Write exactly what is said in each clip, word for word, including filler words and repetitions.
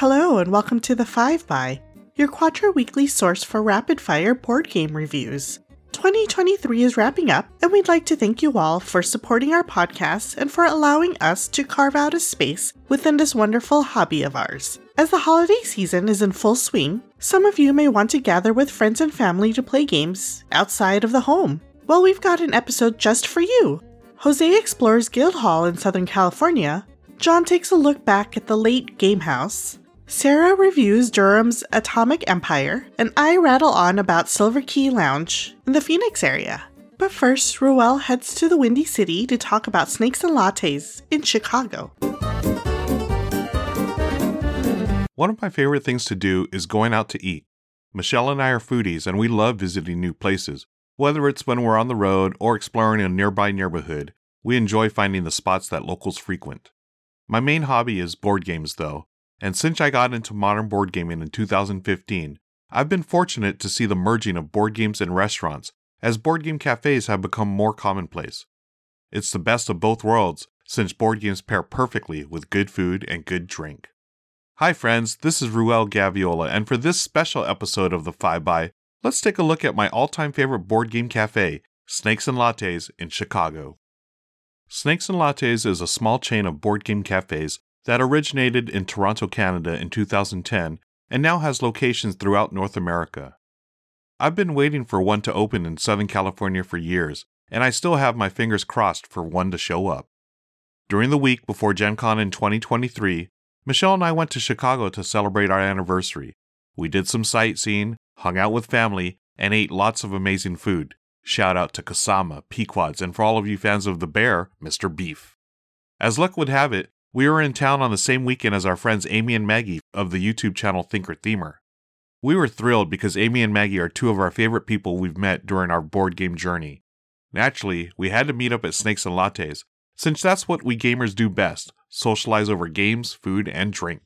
Hello and welcome to The Five By, your quadra-weekly source for rapid-fire board game reviews. twenty twenty-three is wrapping up, and we'd like to thank you all for supporting our podcast and for allowing us to carve out a space within this wonderful hobby of ours. As the holiday season is in full swing, some of you may want to gather with friends and family to play games outside of the home. Well, we've got an episode just for you. Jose explores Guildhall in Southern California, John takes a look back at the late Game Haus, Sarah reviews Durham's Atomic Empire, and I rattle on about Silver Key Lounge in the Phoenix area. But first, Ruel heads to the Windy City to talk about Snakes and Lattes in Chicago. One of my favorite things to do is going out to eat. Michelle and I are foodies, and we love visiting new places. Whether it's when we're on the road or exploring a nearby neighborhood, we enjoy finding the spots that locals frequent. My main hobby is board games, though. And since I got into modern board gaming in two thousand fifteen, I've been fortunate to see the merging of board games and restaurants, as board game cafes have become more commonplace. It's the best of both worlds, since board games pair perfectly with good food and good drink. Hi friends, this is Ruel Gaviola, and for this special episode of The Five By, let's take a look at my all-time favorite board game cafe, Snakes and Lattes in Chicago. Snakes and Lattes is a small chain of board game cafes that originated in Toronto, Canada in two thousand ten and now has locations throughout North America. I've been waiting for one to open in Southern California for years, and I still have my fingers crossed for one to show up. During the week before Gen Con in twenty twenty-three, Michelle and I went to Chicago to celebrate our anniversary. We did some sightseeing, hung out with family, and ate lots of amazing food. Shout out to Kusama, Pequod's, and for all of you fans of the bear, Mister Beef. As luck would have it, we were in town on the same weekend as our friends Amy and Maggie of the YouTube channel ThinkerThemer. We were thrilled because Amy and Maggie are two of our favorite people we've met during our board game journey. Naturally, we had to meet up at Snakes and Lattes, since that's what we gamers do best, socialize over games, food, and drink.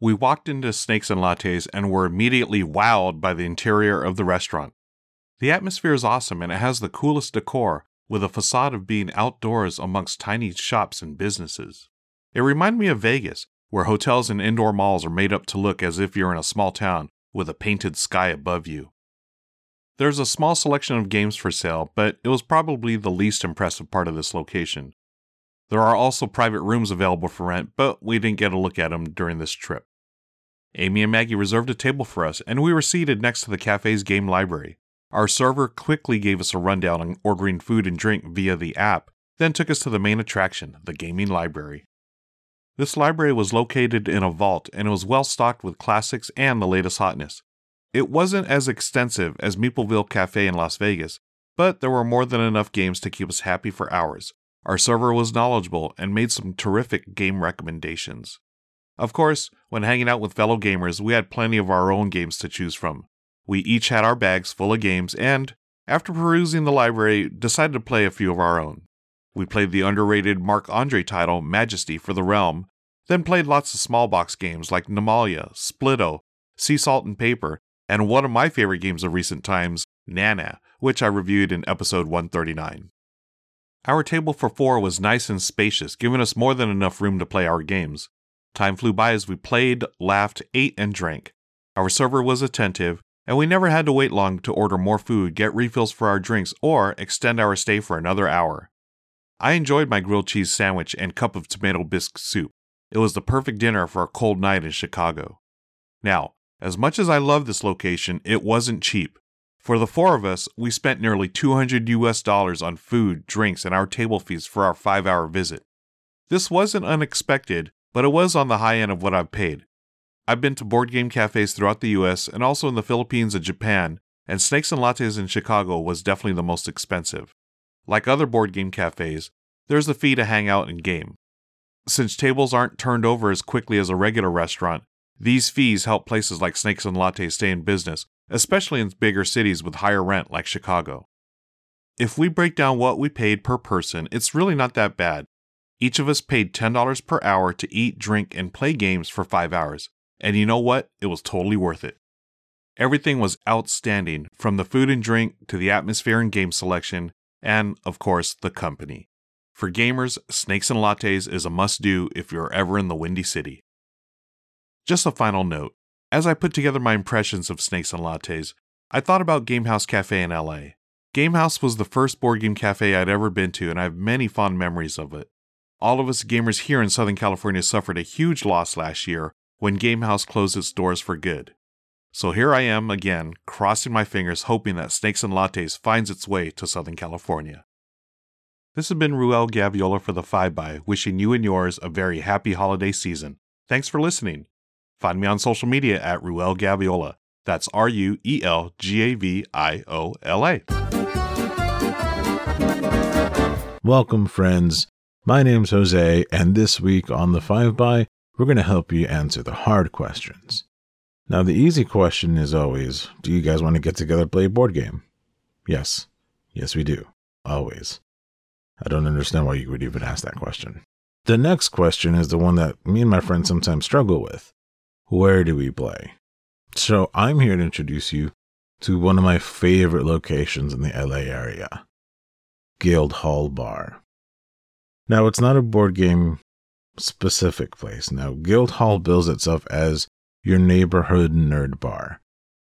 We walked into Snakes and Lattes and were immediately wowed by the interior of the restaurant. The atmosphere is awesome and it has the coolest decor, with a facade of being outdoors amongst tiny shops and businesses. It reminded me of Vegas, where hotels and indoor malls are made up to look as if you're in a small town with a painted sky above you. There's a small selection of games for sale, but it was probably the least impressive part of this location. There are also private rooms available for rent, but we didn't get a look at them during this trip. Amy and Maggie reserved a table for us, and we were seated next to the cafe's game library. Our server quickly gave us a rundown on ordering food and drink via the app, then took us to the main attraction, the gaming library. This library was located in a vault and it was well stocked with classics and the latest hotness. It wasn't as extensive as Meepleville Cafe in Las Vegas, but there were more than enough games to keep us happy for hours. Our server was knowledgeable and made some terrific game recommendations. Of course, when hanging out with fellow gamers, we had plenty of our own games to choose from. We each had our bags full of games and, after perusing the library, decided to play a few of our own. We played the underrated Marc-Andre title, Majesty for the Realm, then played lots of small box games like Namalia, Splito, Sea Salt and Paper, and one of my favorite games of recent times, Nana, which I reviewed in episode one thirty-nine. Our table for four was nice and spacious, giving us more than enough room to play our games. Time flew by as we played, laughed, ate, and drank. Our server was attentive, and we never had to wait long to order more food, get refills for our drinks, or extend our stay for another hour. I enjoyed my grilled cheese sandwich and cup of tomato bisque soup. It was the perfect dinner for a cold night in Chicago. Now, as much as I love this location, it wasn't cheap. For the four of us, we spent nearly two hundred US dollars on food, drinks, and our table fees for our five-hour visit. This wasn't unexpected, but it was on the high end of what I've paid. I've been to board game cafes throughout the U S and also in the Philippines and Japan, and Snakes and Lattes in Chicago was definitely the most expensive. Like other board game cafes, there's the fee to hang out and game. Since tables aren't turned over as quickly as a regular restaurant, these fees help places like Snakes and Lattes stay in business, especially in bigger cities with higher rent like Chicago. If we break down what we paid per person, it's really not that bad. Each of us paid ten dollars per hour to eat, drink, and play games for five hours. And you know what? It was totally worth it. Everything was outstanding, from the food and drink to the atmosphere and game selection, and, of course, the company. For gamers, Snakes and Lattes is a must-do if you're ever in the Windy City. Just a final note. As I put together my impressions of Snakes and Lattes, I thought about Game Haus Cafe in L A. Game Haus was the first board game cafe I'd ever been to, and I have many fond memories of it. All of us gamers here in Southern California suffered a huge loss last year when Game Haus closed its doors for good. So here I am again, crossing my fingers, hoping that Snakes and Lattes finds its way to Southern California. This has been Ruel Gaviola for The Five By, wishing you and yours a very happy holiday season. Thanks for listening. Find me on social media at Ruel Gaviola. That's R U E L G A V I O L A. Welcome, friends. My name's Jose, and this week on The Five By, we're going to help you answer the hard questions. Now, the easy question is always, do you guys want to get together and play a board game? Yes. Yes, we do. Always. I don't understand why you would even ask that question. The next question is the one that me and my friends sometimes struggle with. Where do we play? So I'm here to introduce you to one of my favorite locations in the L A area, Guildhall Bar. Now, it's not a board game specific place. Now, Guildhall bills itself as your neighborhood nerd bar,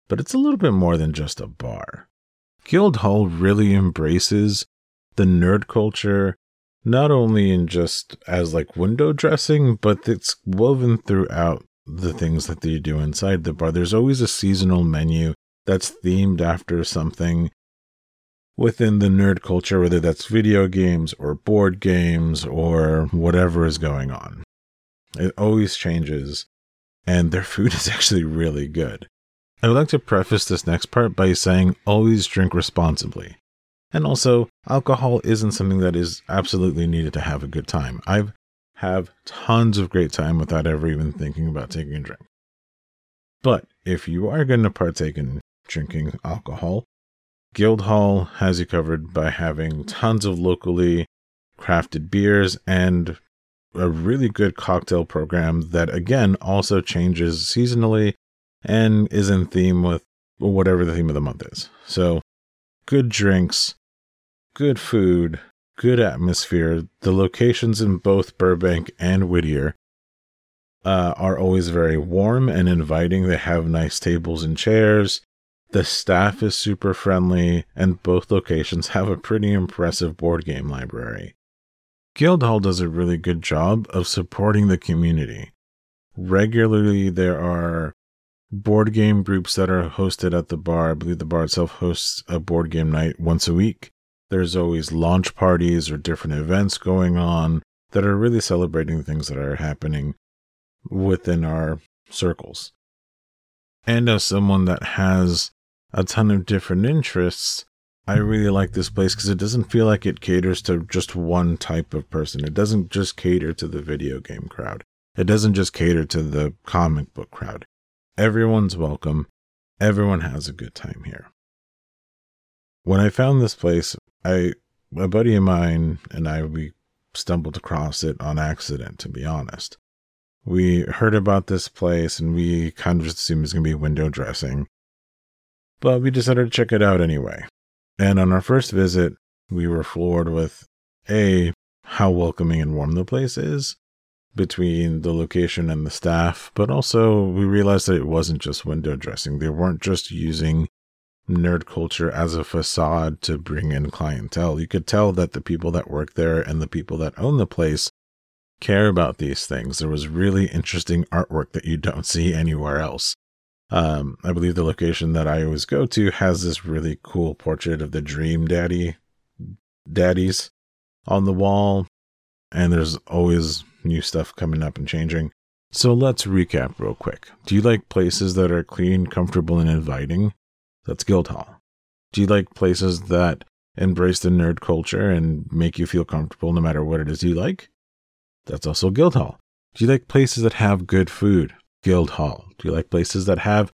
but it's a little bit more than just a bar. Guildhall really embraces the nerd culture, not only in just as like window dressing, but it's woven throughout the things that they do inside the bar. There's always a seasonal menu that's themed after something within the nerd culture, whether that's video games or board games or whatever is going on. It always changes, and their food is actually really good. I would like to preface this next part by saying always drink responsibly. And also, alcohol isn't something that is absolutely needed to have a good time. I've have tons of great time without ever even thinking about taking a drink. But if you are going to partake in drinking alcohol, Guildhall has you covered by having tons of locally crafted beers and a really good cocktail program that, again, also changes seasonally and is in theme with whatever the theme of the month is. So, good drinks, good food, good atmosphere. The locations in both Burbank and Whittier uh, are always very warm and inviting. They have nice tables and chairs. The staff is super friendly, and both locations have a pretty impressive board game library. Guildhall does a really good job of supporting the community. Regularly, there are board game groups that are hosted at the bar. I believe the bar itself hosts a board game night once a week. There's always launch parties or different events going on that are really celebrating things that are happening within our circles. And as someone that has a ton of different interests, I really like this place because it doesn't feel like it caters to just one type of person. It doesn't just cater to the video game crowd. It doesn't just cater to the comic book crowd. Everyone's welcome. Everyone has a good time here. When I found this place, I a buddy of mine and I, we stumbled across it on accident, to be honest. We heard about this place, and we kind of just assumed it was going to be window dressing. But we decided to check it out anyway. And on our first visit, we were floored with, A, how welcoming and warm the place is, between the location and the staff, but also we realized that it wasn't just window dressing. They weren't just using nerd culture as a facade to bring in clientele. You could tell that the people that work there and the people that own the place care about these things. There was really interesting artwork that you don't see anywhere else. Um, I believe the location that I always go to has this really cool portrait of the Dream Daddy daddies on the wall, and there's always new stuff coming up and changing. So let's recap real quick. Do you like places that are clean, comfortable, and inviting? That's Guildhall. Do you like places that embrace the nerd culture and make you feel comfortable no matter what it is you like? That's also Guildhall. Do you like places that have good food? Guildhall. Do you like places that have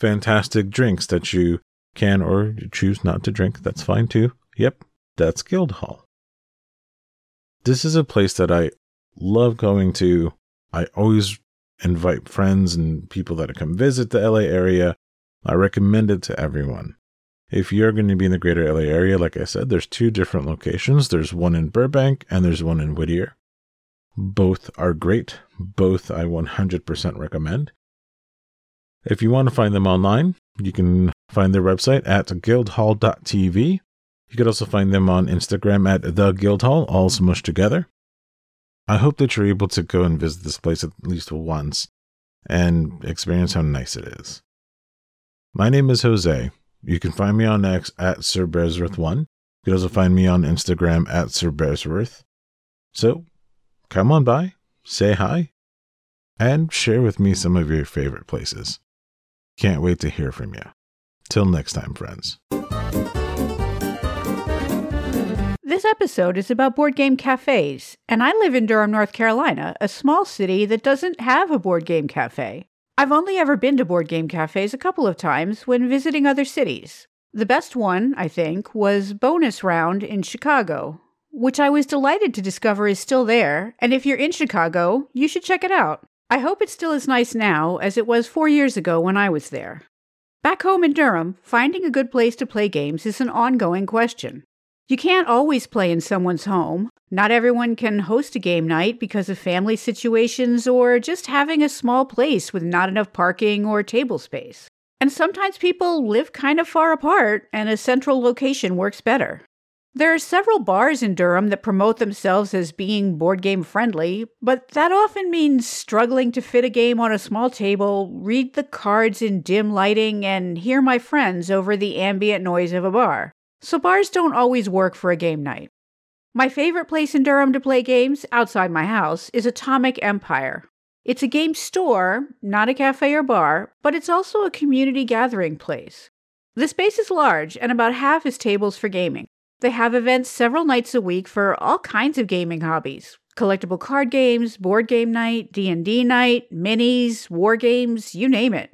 fantastic drinks that you can or choose not to drink? That's fine too. Yep, that's Guildhall. This is a place that I love going to. I always invite friends and people that come visit the L A area. I recommend it to everyone. If you're going to be in the greater L A area, like I said, there's two different locations. There's one in Burbank and there's one in Whittier. Both are great. Both I one hundred percent recommend. If you want to find them online, you can find their website at guildhall dot t v. You could also find them on Instagram at theguildhall, all smushed together. I hope that you're able to go and visit this place at least once and experience how nice it is. My name is Jose. You can find me on X at Sir Bearsworth one. You can also find me on Instagram at Sir Bearsworth. So, come on by, say hi, and share with me some of your favorite places. Can't wait to hear from you. Till next time, friends. This episode is about board game cafes, and I live in Durham, North Carolina, a small city that doesn't have a board game cafe. I've only ever been to board game cafes a couple of times when visiting other cities. The best one, I think, was Bonus Round in Chicago, which I was delighted to discover is still there, and if you're in Chicago, you should check it out. I hope it's still as nice now as it was four years ago when I was there. Back home in Durham, finding a good place to play games is an ongoing question. You can't always play in someone's home. Not everyone can host a game night because of family situations or just having a small place with not enough parking or table space. And sometimes people live kind of far apart and a central location works better. There are several bars in Durham that promote themselves as being board game friendly, but that often means struggling to fit a game on a small table, read the cards in dim lighting, and hear my friends over the ambient noise of a bar. So bars don't always work for a game night. My favorite place in Durham to play games, outside my house, is Atomic Empire. It's a game store, not a cafe or bar, but it's also a community gathering place. The space is large, and about half is tables for gaming. They have events several nights a week for all kinds of gaming hobbies. Collectible card games, board game night, D and D night, minis, war games, you name it.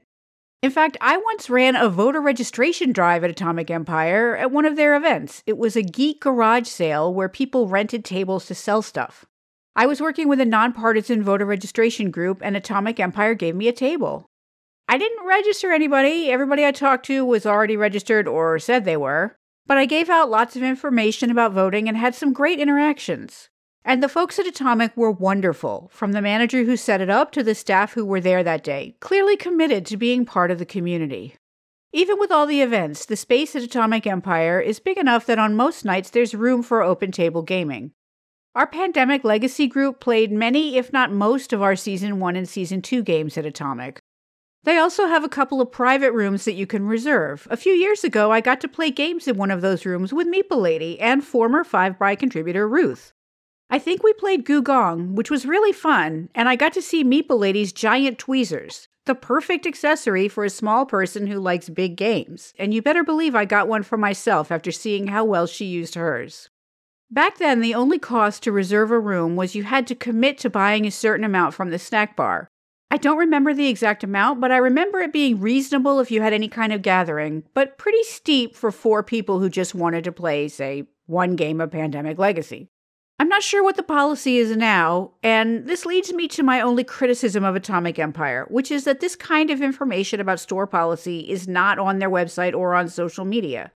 In fact, I once ran a voter registration drive at Atomic Empire at one of their events. It was a geek garage sale where people rented tables to sell stuff. I was working with a nonpartisan voter registration group, and Atomic Empire gave me a table. I didn't register anybody. Everybody I talked to was already registered or said they were. But I gave out lots of information about voting and had some great interactions. And the folks at Atomic were wonderful, from the manager who set it up to the staff who were there that day, clearly committed to being part of the community. Even with all the events, the space at Atomic Empire is big enough that on most nights there's room for open table gaming. Our Pandemic Legacy group played many, if not most, of our Season one and Season two games at Atomic. They also have a couple of private rooms that you can reserve. A few years ago, I got to play games in one of those rooms with Meeple Lady and former Five By contributor Ruth. I think we played Gugong, which was really fun, and I got to see Meeple Lady's giant tweezers, the perfect accessory for a small person who likes big games, and you better believe I got one for myself after seeing how well she used hers. Back then, the only cost to reserve a room was you had to commit to buying a certain amount from the snack bar. I don't remember the exact amount, but I remember it being reasonable if you had any kind of gathering, but pretty steep for four people who just wanted to play, say, one game of Pandemic Legacy. I'm not sure what the policy is now, and this leads me to my only criticism of Atomic Empire, which is that this kind of information about store policy is not on their website or on social media.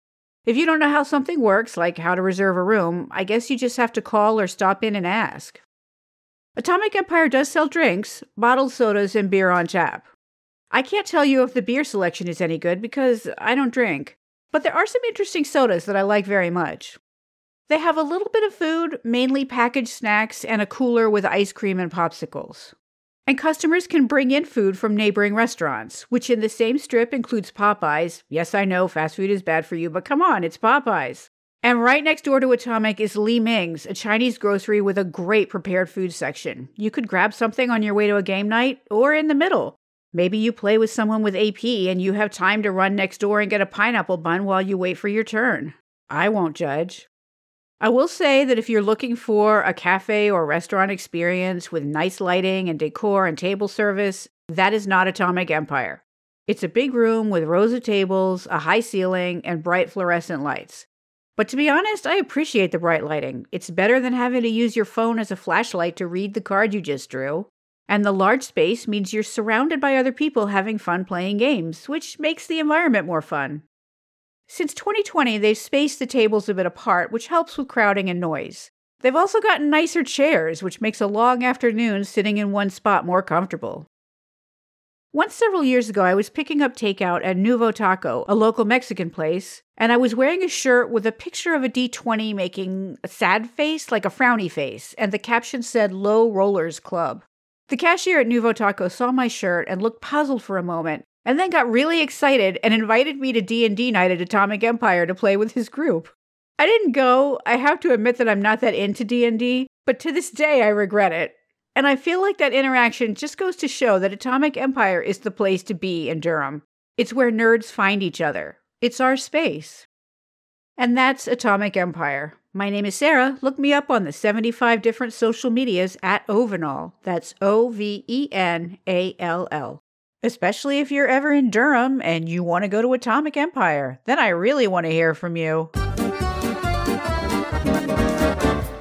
If you don't know how something works, like how to reserve a room, I guess you just have to call or stop in and ask. Atomic Empire does sell drinks, bottled sodas, and beer on tap. I can't tell you if the beer selection is any good because I don't drink, but there are some interesting sodas that I like very much. They have a little bit of food, mainly packaged snacks, and a cooler with ice cream and popsicles. And customers can bring in food from neighboring restaurants, which in the same strip includes Popeyes. Yes, I know, fast food is bad for you, but come on, it's Popeyes. And right next door to Atomic is Li Ming's, a Chinese grocery with a great prepared food section. You could grab something on your way to a game night, or in the middle. Maybe you play with someone with A P and you have time to run next door and get a pineapple bun while you wait for your turn. I won't judge. I will say that if you're looking for a cafe or restaurant experience with nice lighting and decor and table service, that is not Atomic Empire. It's a big room with rows of tables, a high ceiling, and bright fluorescent lights. But to be honest, I appreciate the bright lighting. It's better than having to use your phone as a flashlight to read the card you just drew. And the large space means you're surrounded by other people having fun playing games, which makes the environment more fun. Since twenty twenty, they've spaced the tables a bit apart, which helps with crowding and noise. They've also got nicer chairs, which makes a long afternoon sitting in one spot more comfortable. Once several years ago, I was picking up takeout at Nuvo Taco, a local Mexican place, and I was wearing a shirt with a picture of a D twenty making a sad face, like a frowny face, and the caption said, Low Rollers Club. The cashier at Nuvo Taco saw my shirt and looked puzzled for a moment, and then got really excited and invited me to D and D night at Atomic Empire to play with his group. I didn't go. I have to admit that I'm not that into D and D, but to this day I regret it. And I feel like that interaction just goes to show that Atomic Empire is the place to be in Durham. It's where nerds find each other. It's our space. And that's Atomic Empire. My name is Sarah. Look me up on the seventy-five different social medias at Ovenall. That's O V E N A L L. Especially if you're ever in Durham and you want to go to Atomic Empire. Then I really want to hear from you.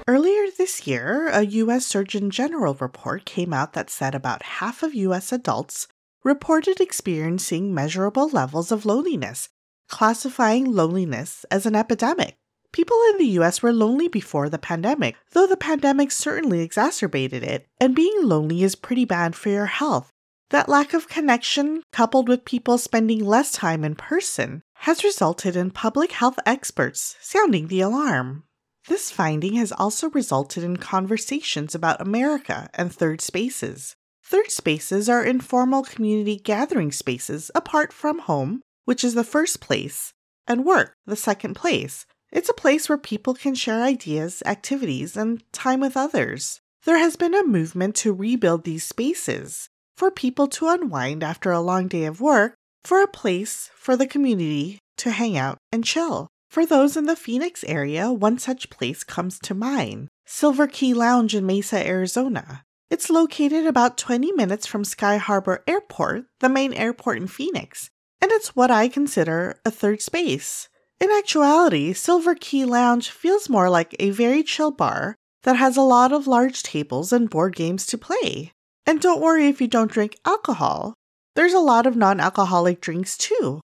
Earlier this year, a U S Surgeon General report came out that said about half of U S adults reported experiencing measurable levels of loneliness, classifying loneliness as an epidemic. People in the U S were lonely before the pandemic, though the pandemic certainly exacerbated it, and being lonely is pretty bad for your health. That lack of connection, coupled with people spending less time in person, has resulted in public health experts sounding the alarm. This finding has also resulted in conversations about America and third spaces. Third spaces are informal community gathering spaces apart from home, which is the first place, and work, the second place. It's a place where people can share ideas, activities, and time with others. There has been a movement to rebuild these spaces, for people to unwind after a long day of work, for a place for the community to hang out and chill. For those in the Phoenix area, one such place comes to mind, Silver Key Lounge in Mesa, Arizona. It's located about twenty minutes from Sky Harbor Airport, the main airport in Phoenix, and it's what I consider a third space. In actuality, Silver Key Lounge feels more like a very chill bar that has a lot of large tables and board games to play. And don't worry if you don't drink alcohol. There's a lot of non-alcoholic drinks too.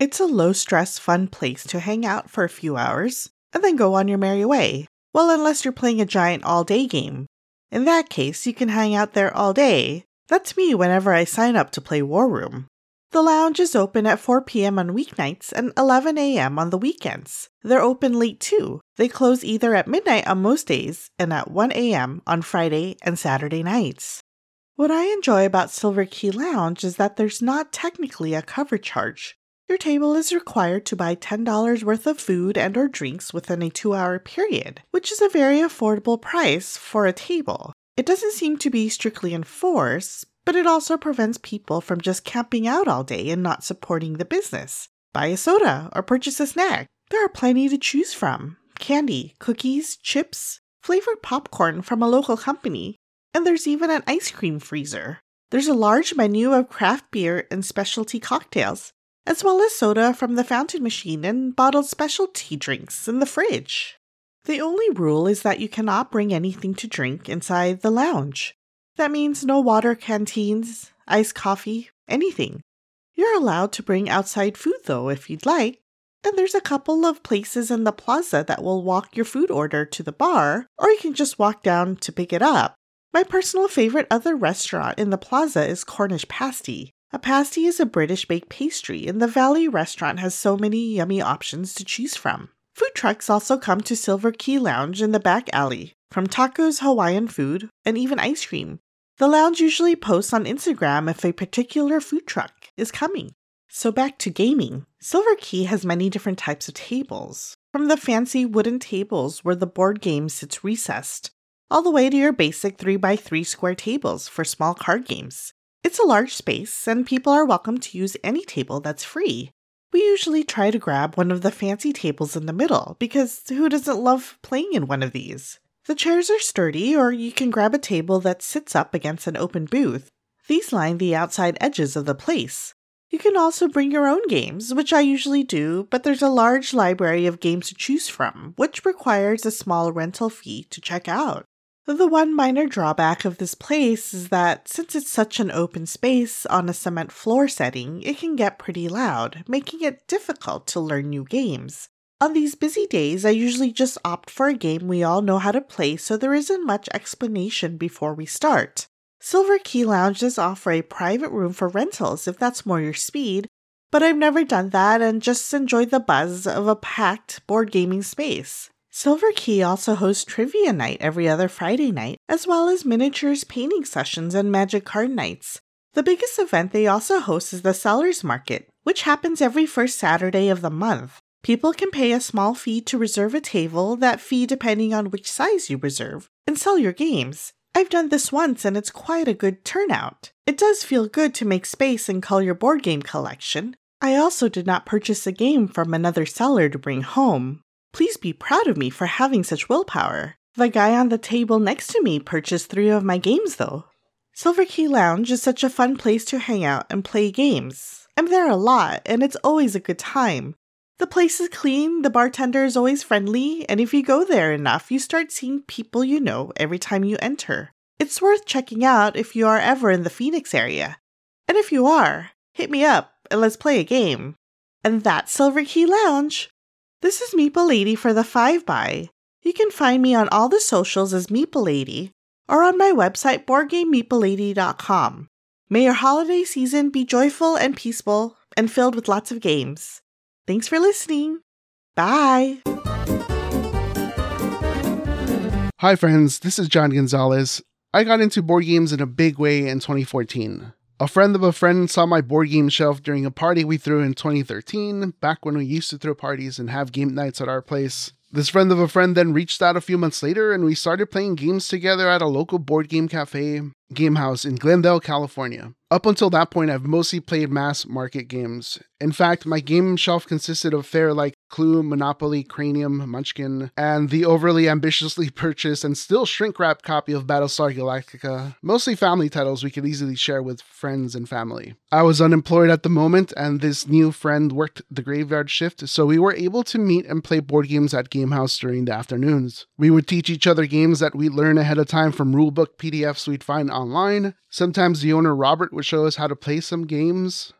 It's a low-stress, fun place to hang out for a few hours and then go on your merry way. Well, unless you're playing a giant all-day game. In that case, you can hang out there all day. That's me whenever I sign up to play War Room. The lounge is open at four p.m. on weeknights and eleven a.m. on the weekends. They're open late too. They close either at midnight on most days and at one a.m. on Friday and Saturday nights. What I enjoy about Silver Key Lounge is that there's not technically a cover charge. Your table is required to buy ten dollars worth of food and or drinks within a two-hour period, which is a very affordable price for a table. It doesn't seem to be strictly enforced, but it also prevents people from just camping out all day and not supporting the business. Buy a soda or purchase a snack. There are plenty to choose from. Candy, cookies, chips, flavored popcorn from a local company, and there's even an ice cream freezer. There's a large menu of craft beer and specialty cocktails, as well as soda from the fountain machine and bottled specialty drinks in the fridge. The only rule is that you cannot bring anything to drink inside the lounge. That means no water canteens, iced coffee, anything. You're allowed to bring outside food though if you'd like, and there's a couple of places in the plaza that will walk your food order to the bar, or you can just walk down to pick it up. My personal favorite other restaurant in the plaza is Cornish Pasty. A pasty is a British baked pastry, and the Valley restaurant has so many yummy options to choose from. Food trucks also come to Silver Key Lounge in the back alley, from tacos, Hawaiian food, and even ice cream. The lounge usually posts on Instagram if a particular food truck is coming. So back to gaming. Silver Key has many different types of tables, from the fancy wooden tables where the board game sits recessed, all the way to your basic three by three square tables for small card games. It's a large space, and people are welcome to use any table that's free. We usually try to grab one of the fancy tables in the middle, because who doesn't love playing in one of these? The chairs are sturdy, or you can grab a table that sits up against an open booth. These line the outside edges of the place. You can also bring your own games, which I usually do, but there's a large library of games to choose from, which requires a small rental fee to check out. The one minor drawback of this place is that since it's such an open space on a cement floor setting, it can get pretty loud, making it difficult to learn new games. On these busy days, I usually just opt for a game we all know how to play, so there isn't much explanation before we start. Silver Key Lounge does offer a private room for rentals if that's more your speed, but I've never done that and just enjoyed the buzz of a packed board gaming space. Silver Key also hosts trivia night every other Friday night, as well as miniatures painting sessions and magic card nights. The biggest event they also host is the Sellers Market, which happens every first Saturday of the month. People can pay a small fee to reserve a table, that fee depending on which size you reserve, and sell your games. I've done this once and it's quite a good turnout. It does feel good to make space and cull your board game collection. I also did not purchase a game from another seller to bring home. Please be proud of me for having such willpower. The guy on the table next to me purchased three of my games though. Silver Key Lounge is such a fun place to hang out and play games. I'm there a lot and it's always a good time. The place is clean, the bartender is always friendly, and if you go there enough, you start seeing people you know every time you enter. It's worth checking out if you are ever in the Phoenix area. And if you are, hit me up and let's play a game. And that's Silver Key Lounge! This is Meeple Lady for the Five By. You can find me on all the socials as Meeple Lady, or on my website board game meeple lady dot com. May your holiday season be joyful and peaceful, and filled with lots of games. Thanks for listening. Bye. Hi, friends. This is John Gonzalez. I got into board games in a big way in twenty fourteen. A friend of a friend saw my board game shelf during a party we threw in twenty thirteen, back when we used to throw parties and have game nights at our place. This friend of a friend then reached out a few months later, and we started playing games together at a local board game cafe, Game Haus, in Glendale, California. Up until that point, I've mostly played mass market games. In fact, my game shelf consisted of fare like Clue, Monopoly, Cranium, Munchkin, and the overly ambitiously purchased and still shrink-wrapped copy of Battlestar Galactica, mostly family titles we could easily share with friends and family. I was unemployed at the moment, and this new friend worked the graveyard shift, so we were able to meet and play board games at Game Haus during the afternoons. We would teach each other games that we'd learn ahead of time from rulebook P D Fs we'd find online. Sometimes the owner, Robert, would show us how to play some games.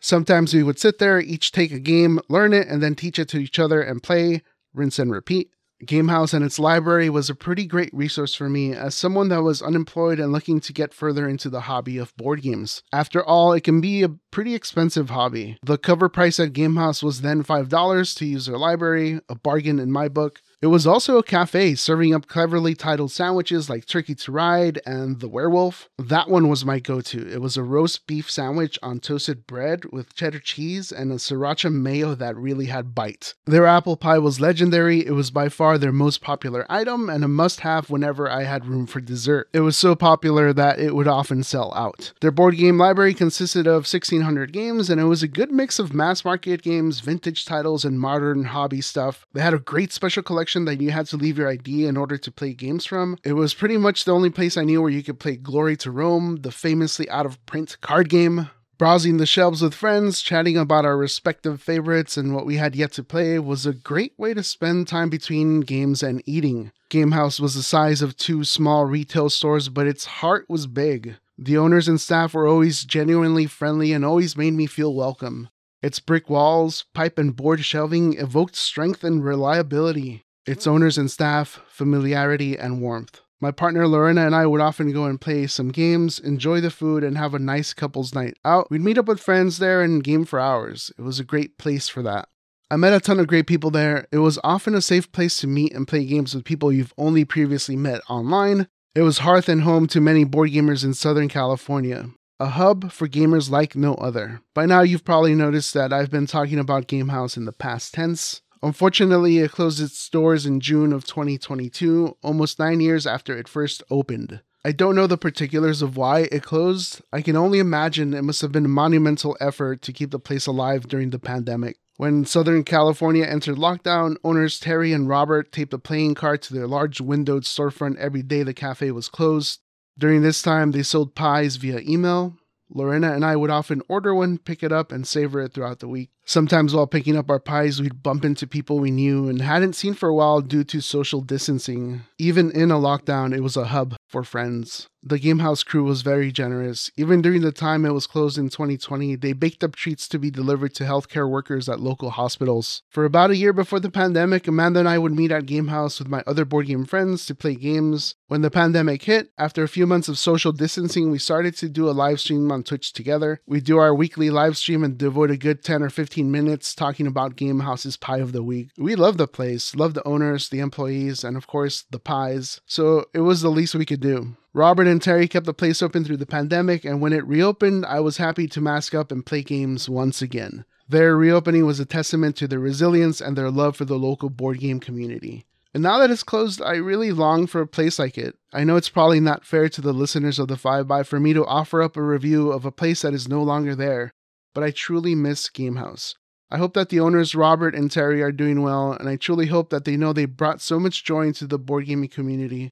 Sometimes we would sit there, each take a game, learn it, and then teach it to each other and play, rinse and repeat. Game Haus and its library was a pretty great resource for me as someone that was unemployed and looking to get further into the hobby of board games. After all, it can be a pretty expensive hobby. The cover price at Game Haus was then five dollars to use their library, a bargain in my book. It was also a cafe serving up cleverly titled sandwiches like Turkey to Ride and The Werewolf. That one was my go-to. It was a roast beef sandwich on toasted bread with cheddar cheese and a sriracha mayo that really had bite. Their apple pie was legendary. It was by far their most popular item and a must-have whenever I had room for dessert. It was so popular that it would often sell out. Their board game library consisted of sixteen hundred games, and it was a good mix of mass market games, vintage titles, and modern hobby stuff. They had a great special collection that you had to leave your I D in order to play games from. It was pretty much the only place I knew where you could play Glory to Rome, the famously out-of-print card game. Browsing the shelves with friends, chatting about our respective favorites and what we had yet to play was a great way to spend time between games and eating. Game Haus was the size of two small retail stores, but its heart was big. The owners and staff were always genuinely friendly and always made me feel welcome. Its brick walls, pipe and board shelving evoked strength and reliability. Its owners and staff, familiarity, and warmth. My partner Lorena and I would often go and play some games, enjoy the food, and have a nice couple's night out. We'd meet up with friends there and game for hours. It was a great place for that. I met a ton of great people there. It was often a safe place to meet and play games with people you've only previously met online. It was hearth and home to many board gamers in Southern California. A hub for gamers like no other. By now, you've probably noticed that I've been talking about Game Haus in the past tense. Unfortunately, it closed its doors in June of twenty twenty-two, almost nine years after it first opened. I don't know the particulars of why it closed. I can only imagine it must have been a monumental effort to keep the place alive during the pandemic. When Southern California entered lockdown, owners Terry and Robert taped a playing card to their large windowed storefront every day the cafe was closed. During this time, they sold pies via email. Lorena and I would often order one, pick it up, and savor it throughout the week. Sometimes while picking up our pies, we'd bump into people we knew and hadn't seen for a while due to social distancing. Even in a lockdown, it was a hub for friends. The Game Haus crew was very generous. Even during the time it was closed in twenty twenty, they baked up treats to be delivered to healthcare workers at local hospitals. For about a year before the pandemic, Amanda and I would meet at Game Haus with my other board game friends to play games. When the pandemic hit, after a few months of social distancing, we started to do a live stream on Twitch together. We do our weekly live stream and devote a good ten or fifteen minutes talking about Game Haus's pie of the week. We love the place, love the owners, the employees, and of course, the pies. So it was the least we could do. Robert and Terry kept the place open through the pandemic, and when it reopened, I was happy to mask up and play games once again. Their reopening was a testament to their resilience and their love for the local board game community. And now that it's closed, I really long for a place like it. I know it's probably not fair to the listeners of The Five By for me to offer up a review of a place that is no longer there, but I truly miss Game Haus. I hope that the owners, Robert and Terry, are doing well, and I truly hope that they know they brought so much joy into the board gaming community.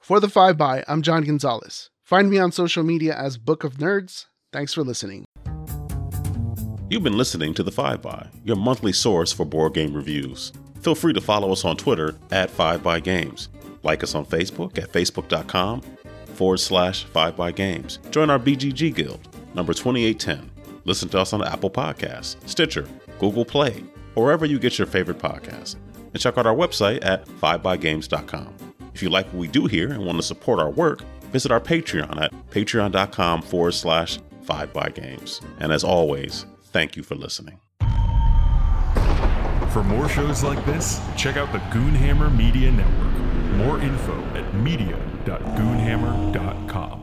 For The Five By, I'm John Gonzalez. Find me on social media as Book of Nerds. Thanks for listening. You've been listening to The Five By, your monthly source for board game reviews. Feel free to follow us on Twitter at five by games. Like us on Facebook at facebook.com forward slash 5bygames. Join our B G G Guild, number twenty-eight ten. Listen to us on Apple Podcasts, Stitcher, Google Play, or wherever you get your favorite podcasts. And check out our website at five by games dot com. If you like what we do here and want to support our work, visit our Patreon at patreon.com forward slash 5bygames. And as always, thank you for listening. For more shows like this, check out the Goonhammer Media Network. More info at media dot goonhammer dot com.